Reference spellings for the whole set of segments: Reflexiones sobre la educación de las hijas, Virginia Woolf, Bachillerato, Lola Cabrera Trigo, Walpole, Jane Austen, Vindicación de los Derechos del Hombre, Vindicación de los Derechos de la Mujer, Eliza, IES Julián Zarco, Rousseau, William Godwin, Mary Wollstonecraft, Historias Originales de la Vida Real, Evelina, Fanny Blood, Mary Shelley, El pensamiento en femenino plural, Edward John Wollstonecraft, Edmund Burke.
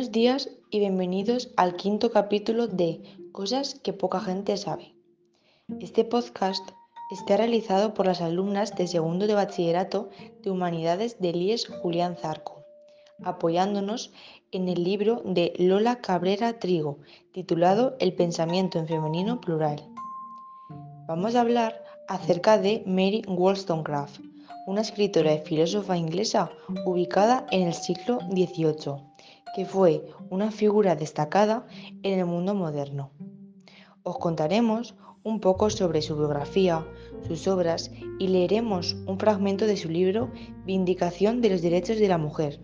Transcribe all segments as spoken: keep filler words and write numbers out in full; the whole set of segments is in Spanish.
Buenos días y bienvenidos al quinto capítulo de Cosas que poca gente sabe. Este podcast está realizado por las alumnas de segundo de bachillerato de Humanidades del I E S Julián Zarco, apoyándonos en el libro de Lola Cabrera Trigo, titulado El pensamiento en femenino plural. Vamos a hablar acerca de Mary Wollstonecraft, una escritora y filósofa inglesa ubicada en el siglo dieciocho. Que fue una figura destacada en el mundo moderno. Os contaremos un poco sobre su biografía, sus obras y leeremos un fragmento de su libro Vindicación de los Derechos de la Mujer,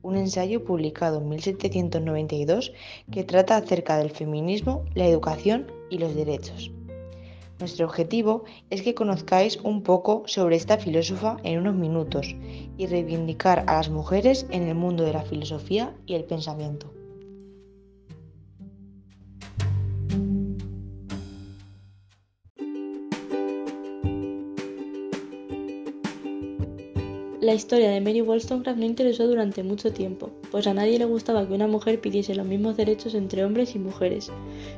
un ensayo publicado en mil setecientos noventa y dos que trata acerca del feminismo, la educación y los derechos. Nuestro objetivo es que conozcáis un poco sobre esta filósofa en unos minutos y reivindicar a las mujeres en el mundo de la filosofía y el pensamiento. La historia de Mary Wollstonecraft no interesó durante mucho tiempo, pues a nadie le gustaba que una mujer pidiese los mismos derechos entre hombres y mujeres.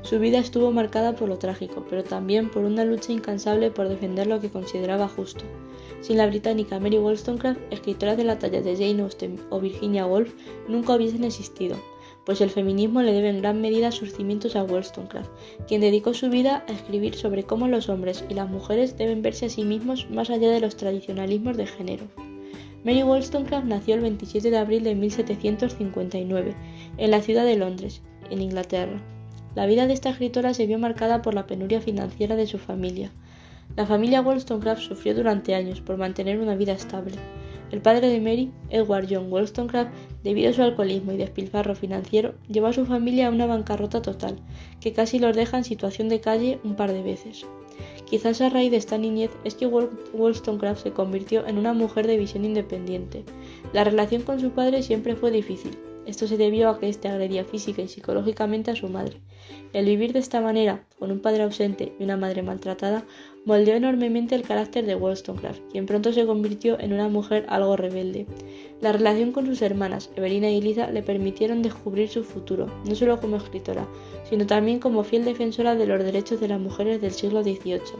Su vida estuvo marcada por lo trágico, pero también por una lucha incansable por defender lo que consideraba justo. Sin la británica Mary Wollstonecraft, escritoras de la talla de Jane Austen o Virginia Woolf nunca hubiesen existido, pues el feminismo le debe en gran medida sus cimientos a Wollstonecraft, quien dedicó su vida a escribir sobre cómo los hombres y las mujeres deben verse a sí mismos más allá de los tradicionalismos de género. Mary Wollstonecraft nació el veintisiete de abril de mil setecientos cincuenta y nueve, en la ciudad de Londres, en Inglaterra. La vida de esta escritora se vio marcada por la penuria financiera de su familia. La familia Wollstonecraft sufrió durante años por mantener una vida estable. El padre de Mary, Edward John Wollstonecraft, debido a su alcoholismo y despilfarro financiero, llevó a su familia a una bancarrota total, que casi los deja en situación de calle un par de veces. Quizás a raíz de esta niñez es que Wollstonecraft se convirtió en una mujer de visión independiente. La relación con su padre siempre fue difícil. Esto se debió a que éste agredía física y psicológicamente a su madre. El vivir de esta manera, con un padre ausente y una madre maltratada, moldeó enormemente el carácter de Wollstonecraft, quien pronto se convirtió en una mujer algo rebelde. La relación con sus hermanas, Evelina y Eliza, le permitieron descubrir su futuro, no solo como escritora, sino también como fiel defensora de los derechos de las mujeres del siglo dieciocho.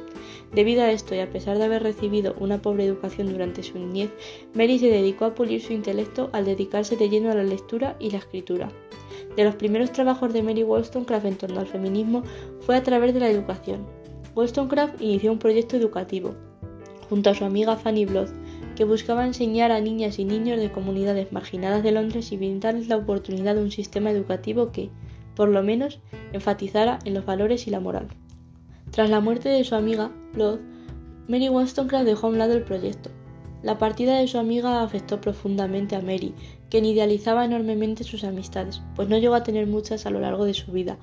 Debido a esto y a pesar de haber recibido una pobre educación durante su niñez, Mary se dedicó a pulir su intelecto al dedicarse de lleno a la lectura y la escritura. De los primeros trabajos de Mary Wollstonecraft en torno al feminismo fue a través de la educación. Wollstonecraft inició un proyecto educativo, junto a su amiga Fanny Blood, que buscaba enseñar a niñas y niños de comunidades marginadas de Londres y brindarles la oportunidad de un sistema educativo que, por lo menos, enfatizara en los valores y la moral. Tras la muerte de su amiga Blood, Mary Wollstonecraft dejó a un lado el proyecto. La partida de su amiga afectó profundamente a Mary, quien idealizaba enormemente sus amistades, pues no llegó a tener muchas a lo largo de su vida.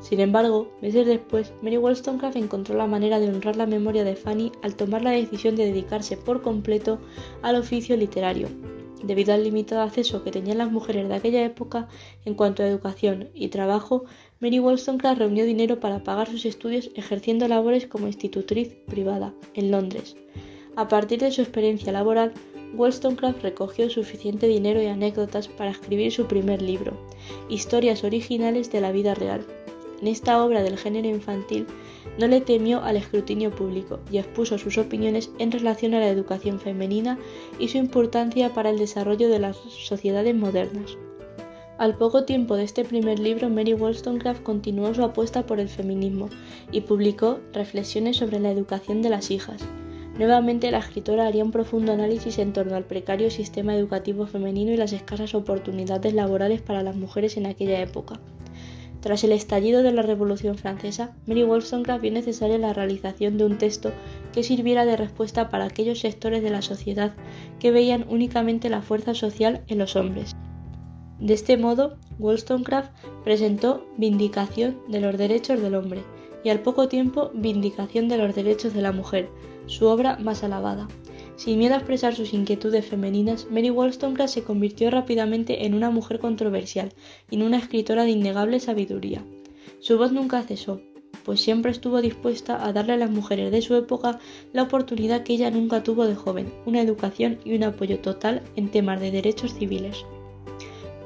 Sin embargo, meses después, Mary Wollstonecraft encontró la manera de honrar la memoria de Fanny al tomar la decisión de dedicarse por completo al oficio literario. Debido al limitado acceso que tenían las mujeres de aquella época en cuanto a educación y trabajo, Mary Wollstonecraft reunió dinero para pagar sus estudios ejerciendo labores como institutriz privada en Londres. A partir de su experiencia laboral, Wollstonecraft recogió suficiente dinero y anécdotas para escribir su primer libro, Historias Originales de la Vida Real. En esta obra del género infantil no le temió al escrutinio público y expuso sus opiniones en relación a la educación femenina y su importancia para el desarrollo de las sociedades modernas. Al poco tiempo de este primer libro, Mary Wollstonecraft continuó su apuesta por el feminismo y publicó Reflexiones sobre la educación de las hijas. Nuevamente, la escritora haría un profundo análisis en torno al precario sistema educativo femenino y las escasas oportunidades laborales para las mujeres en aquella época. Tras el estallido de la Revolución Francesa, Mary Wollstonecraft vio necesaria la realización de un texto que sirviera de respuesta para aquellos sectores de la sociedad que veían únicamente la fuerza social en los hombres. De este modo, Wollstonecraft presentó Vindicación de los Derechos del Hombre y al poco tiempo Vindicación de los Derechos de la Mujer, su obra más alabada. Sin miedo a expresar sus inquietudes femeninas, Mary Wollstonecraft se convirtió rápidamente en una mujer controversial y en una escritora de innegable sabiduría. Su voz nunca cesó, pues siempre estuvo dispuesta a darle a las mujeres de su época la oportunidad que ella nunca tuvo de joven, una educación y un apoyo total en temas de derechos civiles.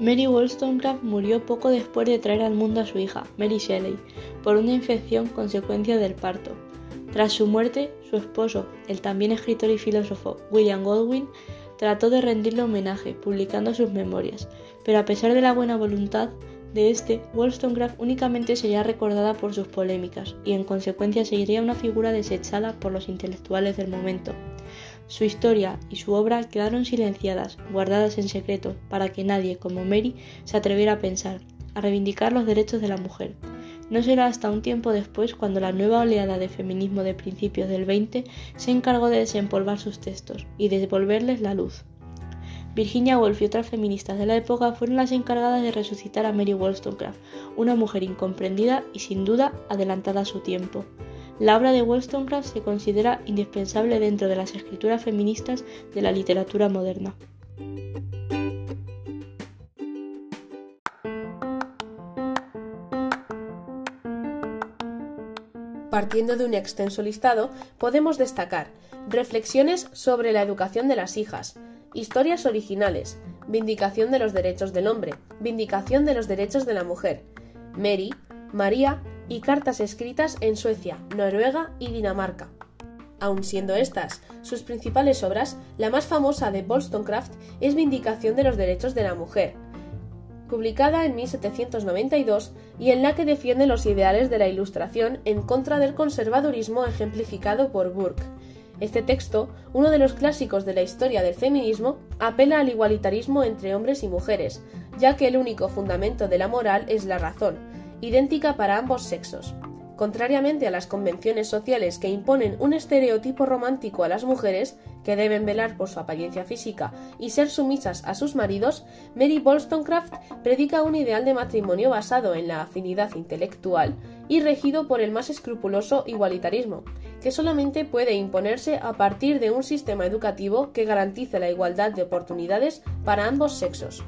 Mary Wollstonecraft murió poco después de traer al mundo a su hija, Mary Shelley, por una infección consecuencia del parto. Tras su muerte, su esposo, el también escritor y filósofo William Godwin, trató de rendirle homenaje publicando sus memorias, pero a pesar de la buena voluntad de este, Wollstonecraft únicamente sería recordada por sus polémicas y en consecuencia seguiría una figura desechada por los intelectuales del momento. Su historia y su obra quedaron silenciadas, guardadas en secreto, para que nadie, como Mary, se atreviera a pensar, a reivindicar los derechos de la mujer. No será hasta un tiempo después cuando la nueva oleada de feminismo de principios del veinte se encargó de desempolvar sus textos y de devolverles la luz. Virginia Woolf y otras feministas de la época fueron las encargadas de resucitar a Mary Wollstonecraft, una mujer incomprendida y sin duda adelantada a su tiempo. La obra de Wollstonecraft se considera indispensable dentro de las escrituras feministas de la literatura moderna. Partiendo de un extenso listado, podemos destacar Reflexiones sobre la educación de las hijas, Historias originales, Vindicación de los derechos del hombre, Vindicación de los derechos de la mujer, Mary, María y cartas escritas en Suecia, Noruega y Dinamarca. Aun siendo estas sus principales obras, la más famosa de Wollstonecraft es Vindicación de los derechos de la mujer, publicada en mil setecientos noventa y dos y en la que defiende los ideales de la Ilustración en contra del conservadurismo ejemplificado por Burke. Este texto, uno de los clásicos de la historia del feminismo, apela al igualitarismo entre hombres y mujeres, ya que el único fundamento de la moral es la razón, idéntica para ambos sexos. Contrariamente a las convenciones sociales que imponen un estereotipo romántico a las mujeres, que deben velar por su apariencia física y ser sumisas a sus maridos, Mary Wollstonecraft predica un ideal de matrimonio basado en la afinidad intelectual y regido por el más escrupuloso igualitarismo, que solamente puede imponerse a partir de un sistema educativo que garantice la igualdad de oportunidades para ambos sexos.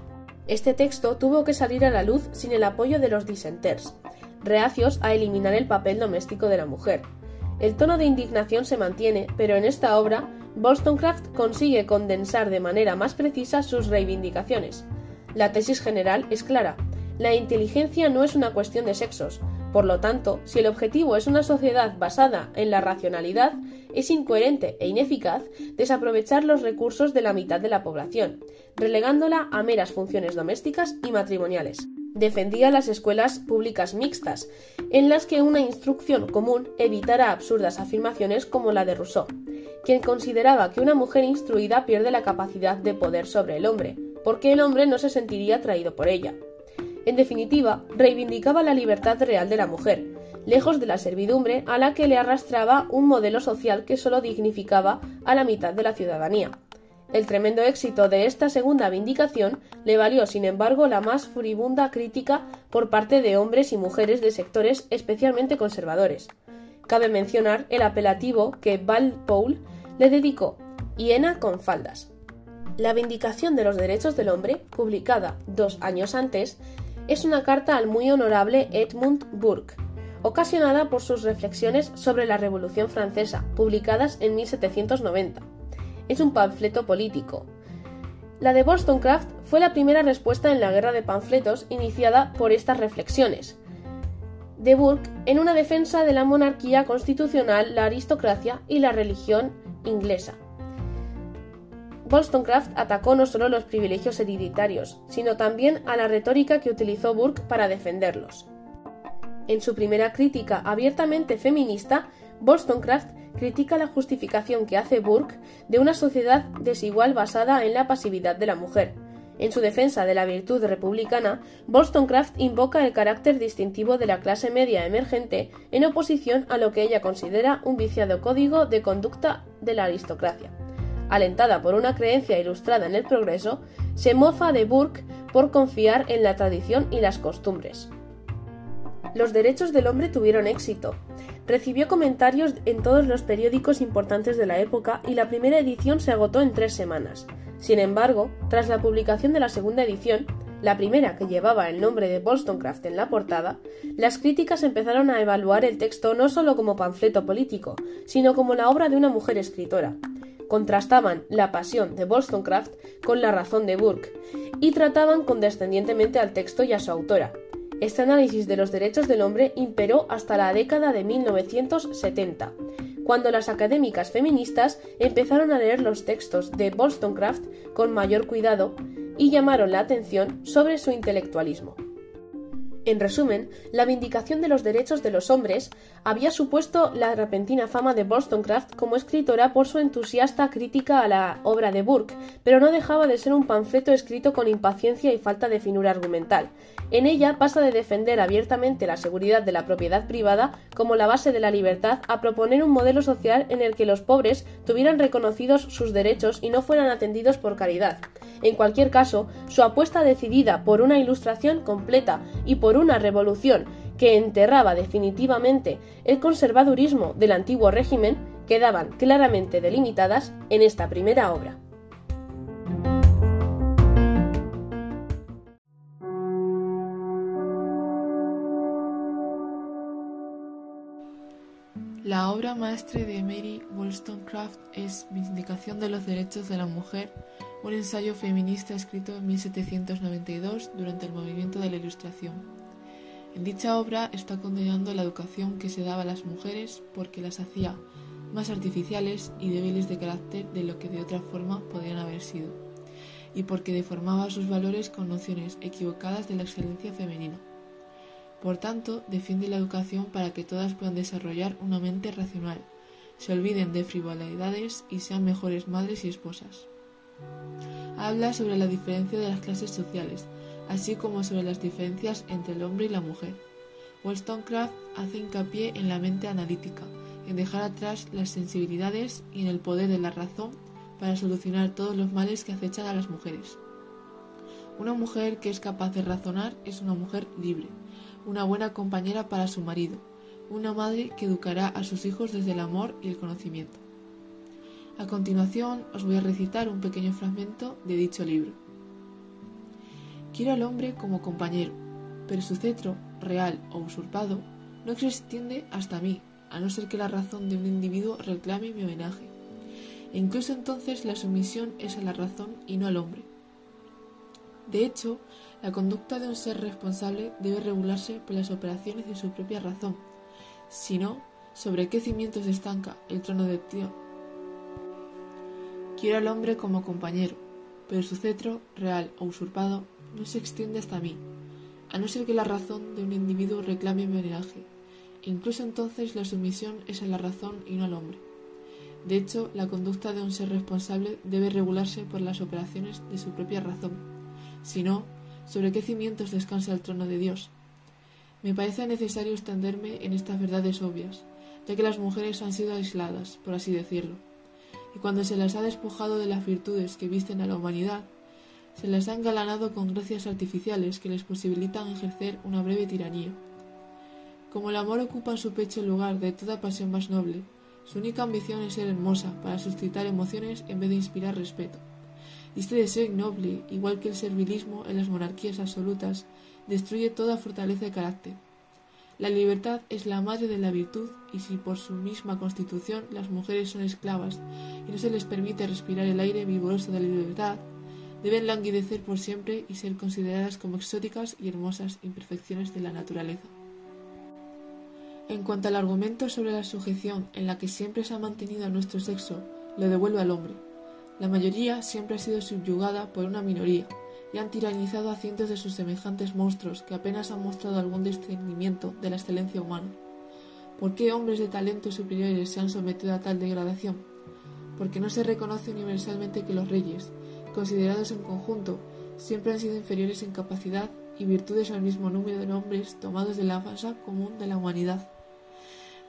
Este texto tuvo que salir a la luz sin el apoyo de los dissenters, reacios a eliminar el papel doméstico de la mujer. El tono de indignación se mantiene, pero en esta obra Wollstonecraft consigue condensar de manera más precisa sus reivindicaciones. La tesis general es clara: la inteligencia no es una cuestión de sexos, por lo tanto, si el objetivo es una sociedad basada en la racionalidad, es incoherente e ineficaz desaprovechar los recursos de la mitad de la población, relegándola a meras funciones domésticas y matrimoniales. Defendía las escuelas públicas mixtas, en las que una instrucción común evitara absurdas afirmaciones como la de Rousseau, quien consideraba que una mujer instruida pierde la capacidad de poder sobre el hombre, porque el hombre no se sentiría atraído por ella. En definitiva, reivindicaba la libertad real de la mujer, lejos de la servidumbre a la que le arrastraba un modelo social que solo dignificaba a la mitad de la ciudadanía. El tremendo éxito de esta segunda vindicación le valió, sin embargo, la más furibunda crítica por parte de hombres y mujeres de sectores especialmente conservadores. Cabe mencionar el apelativo que Walpole le dedicó, hiena con faldas. La Vindicación de los derechos del hombre, publicada dos años antes, es una carta al muy honorable Edmund Burke, ocasionada por sus reflexiones sobre la Revolución Francesa, publicadas en mil setecientos noventa. Es un panfleto político. La de Wollstonecraft fue la primera respuesta en la guerra de panfletos iniciada por estas reflexiones de Burke en una defensa de la monarquía constitucional, la aristocracia y la religión inglesa. Wollstonecraft atacó no solo los privilegios hereditarios, sino también a la retórica que utilizó Burke para defenderlos. En su primera crítica abiertamente feminista, Wollstonecraft critica la justificación que hace Burke de una sociedad desigual basada en la pasividad de la mujer. En su defensa de la virtud republicana, Wollstonecraft invoca el carácter distintivo de la clase media emergente en oposición a lo que ella considera un viciado código de conducta de la aristocracia. Alentada por una creencia ilustrada en el progreso, se mofa de Burke por confiar en la tradición y las costumbres. Los derechos del hombre tuvieron éxito. Recibió comentarios en todos los periódicos importantes de la época y la primera edición se agotó en tres semanas. Sin embargo, tras la publicación de la segunda edición, la primera que llevaba el nombre de Wollstonecraft en la portada, las críticas empezaron a evaluar el texto no solo como panfleto político, sino como la obra de una mujer escritora. contrastaban la pasión de Wollstonecraft con la razón de Burke y trataban condescendientemente al texto y a su autora. Este análisis de los derechos del hombre imperó hasta la década de mil novecientos setenta, cuando las académicas feministas empezaron a leer los textos de Wollstonecraft con mayor cuidado y llamaron la atención sobre su intelectualismo. En resumen, la vindicación de los derechos de los hombres había supuesto la repentina fama de Wollstonecraft como escritora por su entusiasta crítica a la obra de Burke, pero no dejaba de ser un panfleto escrito con impaciencia y falta de finura argumental. En ella pasa de defender abiertamente la seguridad de la propiedad privada como la base de la libertad a proponer un modelo social en el que los pobres tuvieran reconocidos sus derechos y no fueran atendidos por caridad. En cualquier caso, su apuesta decidida por una ilustración completa y por una revolución que enterraba definitivamente el conservadurismo del antiguo régimen quedaban claramente delimitadas en esta primera obra. La obra maestra de Mary Wollstonecraft es Vindicación de los Derechos de la Mujer, un ensayo feminista escrito en mil setecientos noventa y dos durante el movimiento de la Ilustración. En dicha obra está condenando la educación que se daba a las mujeres porque las hacía más artificiales y débiles de carácter de lo que de otra forma podrían haber sido, y porque deformaba sus valores con nociones equivocadas de la excelencia femenina. Por tanto, defiende la educación para que todas puedan desarrollar una mente racional, se olviden de frivolidades y sean mejores madres y esposas. Habla sobre la diferencia de las clases sociales, así como sobre las diferencias entre el hombre y la mujer. Wollstonecraft hace hincapié en la mente analítica, en dejar atrás las sensibilidades y en el poder de la razón para solucionar todos los males que acechan a las mujeres. Una mujer que es capaz de razonar es una mujer libre, una buena compañera para su marido, una madre que educará a sus hijos desde el amor y el conocimiento. A continuación os voy a recitar un pequeño fragmento de dicho libro. Quiero al hombre como compañero, pero su cetro, real o usurpado, no se extiende hasta mí, a no ser que la razón de un individuo reclame mi homenaje. E incluso entonces la sumisión es a la razón y no al hombre. De hecho, la conducta de un ser responsable debe regularse por las operaciones de su propia razón. Si no, ¿sobre qué cimientos estanca el trono de Tío? Quiero al hombre como compañero, pero su cetro, real o usurpado, no se extiende hasta mí, a no ser que la razón de un individuo reclame mi homenaje. E incluso entonces la sumisión es a la razón y no al hombre. De hecho, la conducta de un ser responsable debe regularse por las operaciones de su propia razón. Si no, ¿sobre qué cimientos descansa el trono de Dios? Me parece necesario extenderme en estas verdades obvias, ya que las mujeres han sido aisladas, por así decirlo. Y cuando se las ha despojado de las virtudes que visten a la humanidad, se las ha engalanado con gracias artificiales que les posibilitan ejercer una breve tiranía. Como el amor ocupa en su pecho el lugar de toda pasión más noble, su única ambición es ser hermosa para suscitar emociones en vez de inspirar respeto. Y este deseo ignoble, igual que el servilismo en las monarquías absolutas, destruye toda fortaleza de carácter. La libertad es la madre de la virtud, y si por su misma constitución las mujeres son esclavas y no se les permite respirar el aire vigoroso de la libertad, deben languidecer por siempre y ser consideradas como exóticas y hermosas imperfecciones de la naturaleza. En cuanto al argumento sobre la sujeción en la que siempre se ha mantenido a nuestro sexo, lo devuelve al hombre. La mayoría siempre ha sido subyugada por una minoría, y han tiranizado a cientos de sus semejantes monstruos que apenas han mostrado algún discernimiento de la excelencia humana. ¿Por qué hombres de talentos superiores se han sometido a tal degradación? Porque no se reconoce universalmente que los reyes, considerados en conjunto, siempre han sido inferiores en capacidad y virtudes al mismo número de hombres tomados de la masa común de la humanidad.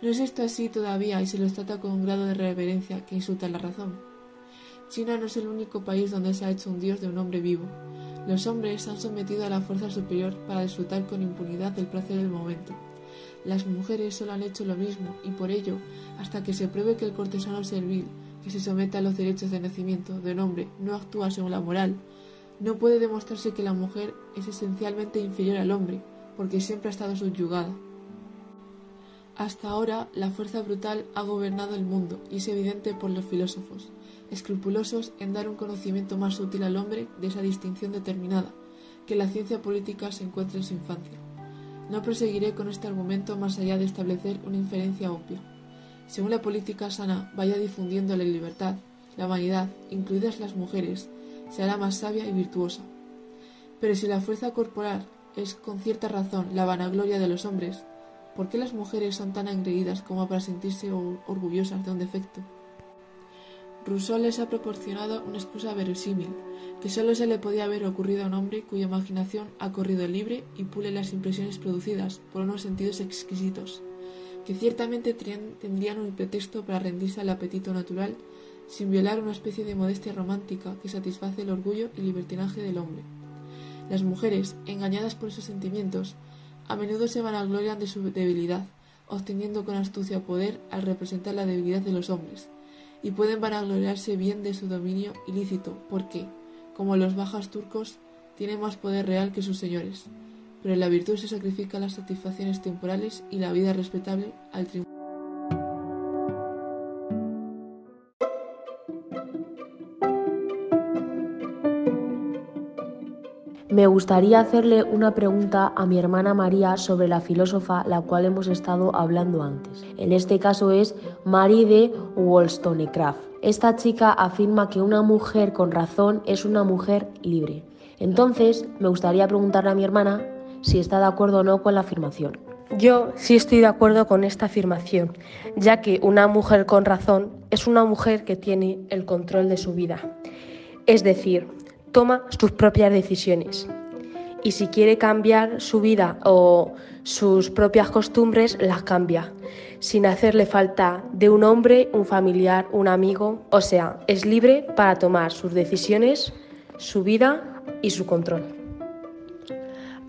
No es esto así todavía y se los trata con un grado de reverencia que insulta la razón. China no es el único país donde se ha hecho un dios de un hombre vivo. Los hombres se han sometido a la fuerza superior para disfrutar con impunidad del placer del momento. Las mujeres solo han hecho lo mismo, y por ello, hasta que se pruebe que el cortesano servil, que se somete a los derechos de nacimiento de un hombre, no actúa según la moral, no puede demostrarse que la mujer es esencialmente inferior al hombre, porque siempre ha estado subyugada. Hasta ahora, la fuerza brutal ha gobernado el mundo, y es evidente por los filósofos. escrupulosos en dar un conocimiento más útil al hombre de esa distinción determinada, que la ciencia política se encuentra en su infancia. No proseguiré con este argumento más allá de establecer una inferencia obvia. Según la política sana vaya difundiendo la libertad, la vanidad, incluidas las mujeres, se hará más sabia y virtuosa. Pero si la fuerza corporal es con cierta razón la vanagloria de los hombres, ¿por qué las mujeres son tan engreídas como para sentirse orgullosas de un defecto? Rousseau les ha proporcionado una excusa verosímil, que solo se le podía haber ocurrido a un hombre cuya imaginación ha corrido libre y pule las impresiones producidas por unos sentidos exquisitos, que ciertamente tendrían un pretexto para rendirse al apetito natural sin violar una especie de modestia romántica que satisface el orgullo y libertinaje del hombre. Las mujeres, engañadas por esos sentimientos, a menudo se vanaglorian de su debilidad, obteniendo con astucia poder al representar la debilidad de los hombres, y pueden vanagloriarse bien de su dominio ilícito, porque, como los bajas turcos, tienen más poder real que sus señores, pero en la virtud se sacrifica las satisfacciones temporales y la vida respetable al triunfo. Me gustaría hacerle una pregunta a mi hermana María sobre la filósofa la cual hemos estado hablando antes. En este caso es Mary de Wollstonecraft. Esta chica afirma que una mujer con razón es una mujer libre. Entonces, me gustaría preguntarle a mi hermana si está de acuerdo o no con la afirmación. Yo sí estoy de acuerdo con esta afirmación, ya que una mujer con razón es una mujer que tiene el control de su vida. Es decir, toma sus propias decisiones y si quiere cambiar su vida o sus propias costumbres, las cambia, sin hacerle falta de un hombre, un familiar, un amigo. O sea, es libre para tomar sus decisiones, su vida y su control.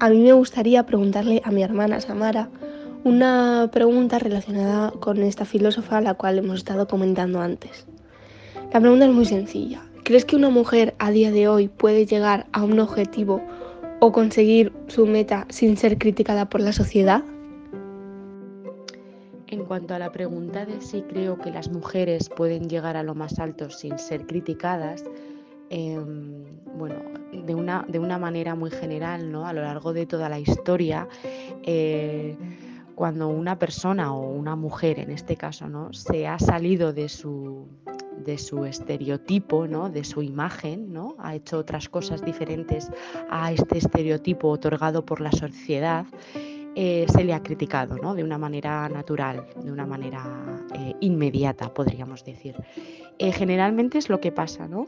A mí me gustaría preguntarle a mi hermana Samara una pregunta relacionada con esta filósofa, la cual hemos estado comentando antes. La pregunta es muy sencilla. ¿Crees que una mujer a día de hoy puede llegar a un objetivo o conseguir su meta sin ser criticada por la sociedad? En cuanto a la pregunta de si creo que las mujeres pueden llegar a lo más alto sin ser criticadas, eh, bueno, de una, de una manera muy general, ¿no? A lo largo de toda la historia, eh, cuando una persona o una mujer, en este caso, ¿no?, se ha salido de su... de su estereotipo, ¿no?, de su imagen, ¿no?, ha hecho otras cosas diferentes a este estereotipo otorgado por la sociedad, eh, se le ha criticado, ¿no?, de una manera natural, de una manera eh, inmediata, podríamos decir. Eh, generalmente es lo que pasa, ¿no?,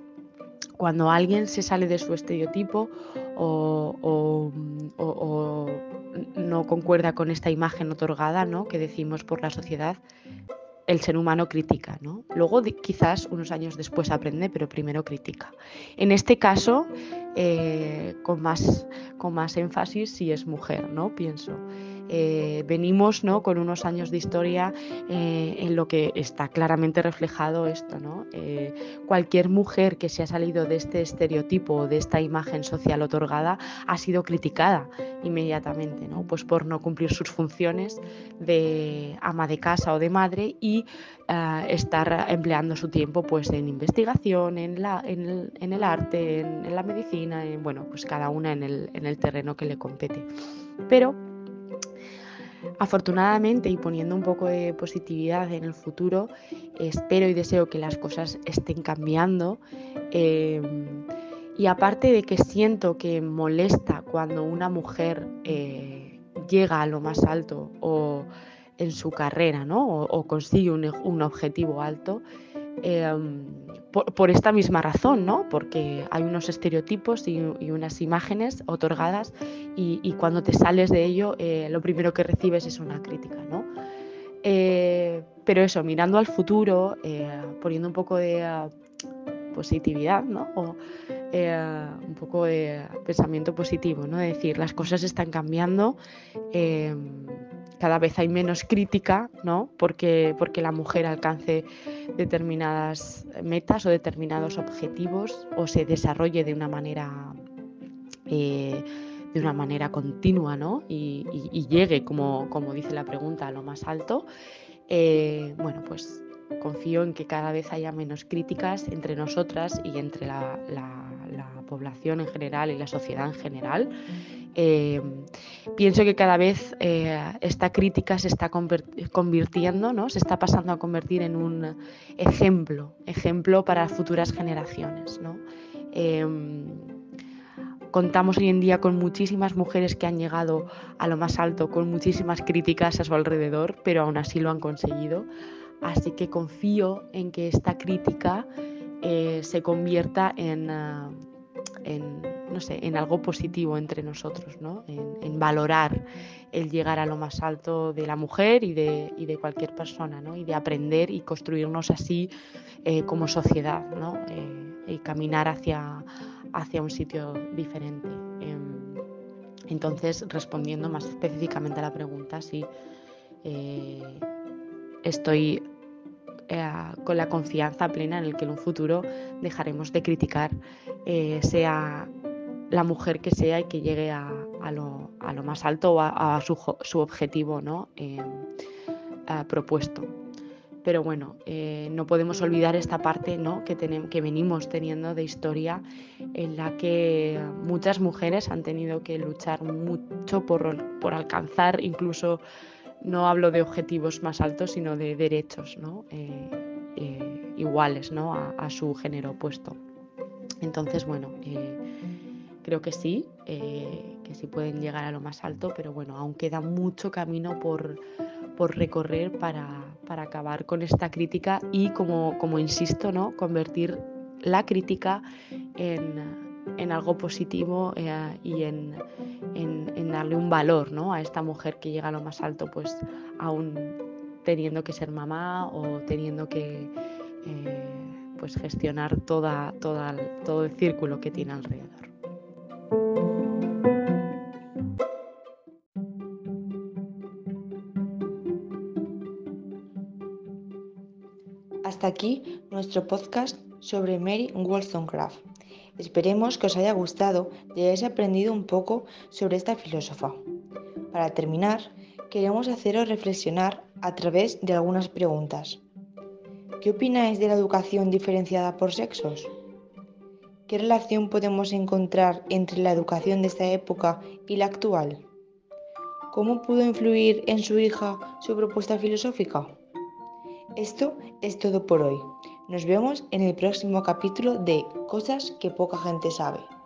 cuando alguien se sale de su estereotipo o, o, o, o no concuerda con esta imagen otorgada, ¿no?, que decimos por la sociedad, el ser humano critica, ¿no? Luego quizás unos años después aprende, pero primero critica. En este caso, eh, con, más, con más énfasis si es mujer, ¿no?, pienso. Eh, venimos, ¿no?, con unos años de historia eh, en lo que está claramente reflejado esto, ¿no? Eh, cualquier mujer que se ha salido de este estereotipo o de esta imagen social otorgada ha sido criticada inmediatamente, ¿no?, pues por no cumplir sus funciones de ama de casa o de madre y eh, estar empleando su tiempo pues en investigación, en, la, en, el, en el arte, en, en la medicina, en, bueno, pues cada una en el, en el terreno que le compete. Pero afortunadamente, y poniendo un poco de positividad en el futuro, espero y deseo que las cosas estén cambiando. Eh, y aparte de que siento que molesta cuando una mujer eh, llega a lo más alto o en su carrera, ¿no?, o, o consigue un, un objetivo alto, eh, por, por esta misma razón, ¿no?, porque hay unos estereotipos y, y unas imágenes otorgadas y, y cuando te sales de ello, eh, lo primero que recibes es una crítica, ¿no? Eh, pero eso, mirando al futuro, eh, poniendo un poco de uh, positividad, ¿no?, o eh, un poco de pensamiento positivo, ¿no?, es decir, las cosas están cambiando, eh, cada vez hay menos crítica, ¿no?, porque, porque la mujer alcance determinadas metas o determinados objetivos o se desarrolle de una manera, eh, de una manera continua, ¿no?, y, y, y llegue, como, como dice la pregunta, a lo más alto. Eh, bueno, pues Confío en que cada vez haya menos críticas entre nosotras y entre la, la, la población en general y la sociedad en general. Eh, pienso que cada vez eh, esta crítica se está convirtiendo, ¿no? Se está pasando a convertir en un ejemplo, ejemplo para futuras generaciones, ¿no? Eh, Contamos hoy en día con muchísimas mujeres que han llegado a lo más alto, con muchísimas críticas a su alrededor, pero aún así lo han conseguido. Así que confío en que esta crítica eh, se convierta en, uh, en, no sé, en algo positivo entre nosotros, ¿no? En, en valorar el llegar a lo más alto de la mujer y de, y de cualquier persona, ¿no? Y de aprender y construirnos así eh, como sociedad, ¿no? Eh, y caminar hacia... hacia un sitio diferente. Entonces, respondiendo más específicamente a la pregunta, sí, eh, estoy eh, con la confianza plena en el que en un futuro dejaremos de criticar, eh, sea la mujer que sea y que llegue a, a, lo, a lo más alto o a, a su, su objetivo, ¿no? eh, eh, propuesto. Pero bueno, eh, no podemos olvidar esta parte, ¿no? que, tenemos, que venimos teniendo de historia, en la que muchas mujeres han tenido que luchar mucho por, por alcanzar, incluso no hablo de objetivos más altos, sino de derechos, ¿no? eh, eh, iguales, ¿no? a, a su género opuesto. Entonces, bueno, eh, creo que sí, eh, que sí pueden llegar a lo más alto, pero bueno, aún queda mucho camino por... por recorrer para, para acabar con esta crítica y, como, como insisto, ¿no? convertir la crítica en, en algo positivo eh, y en, en, en darle un valor, ¿no? a esta mujer que llega a lo más alto, pues aún teniendo que ser mamá o teniendo que eh, pues gestionar toda, toda, todo el círculo que tiene alrededor. Hasta aquí nuestro podcast sobre Mary Wollstonecraft. Esperemos que os haya gustado y hayáis aprendido un poco sobre esta filósofa. Para terminar, queremos haceros reflexionar a través de algunas preguntas. ¿Qué opináis de la educación diferenciada por sexos? ¿Qué relación podemos encontrar entre la educación de esta época y la actual? ¿Cómo pudo influir en su hija su propuesta filosófica? Esto es todo por hoy. Nos vemos en el próximo capítulo de Cosas que poca gente sabe.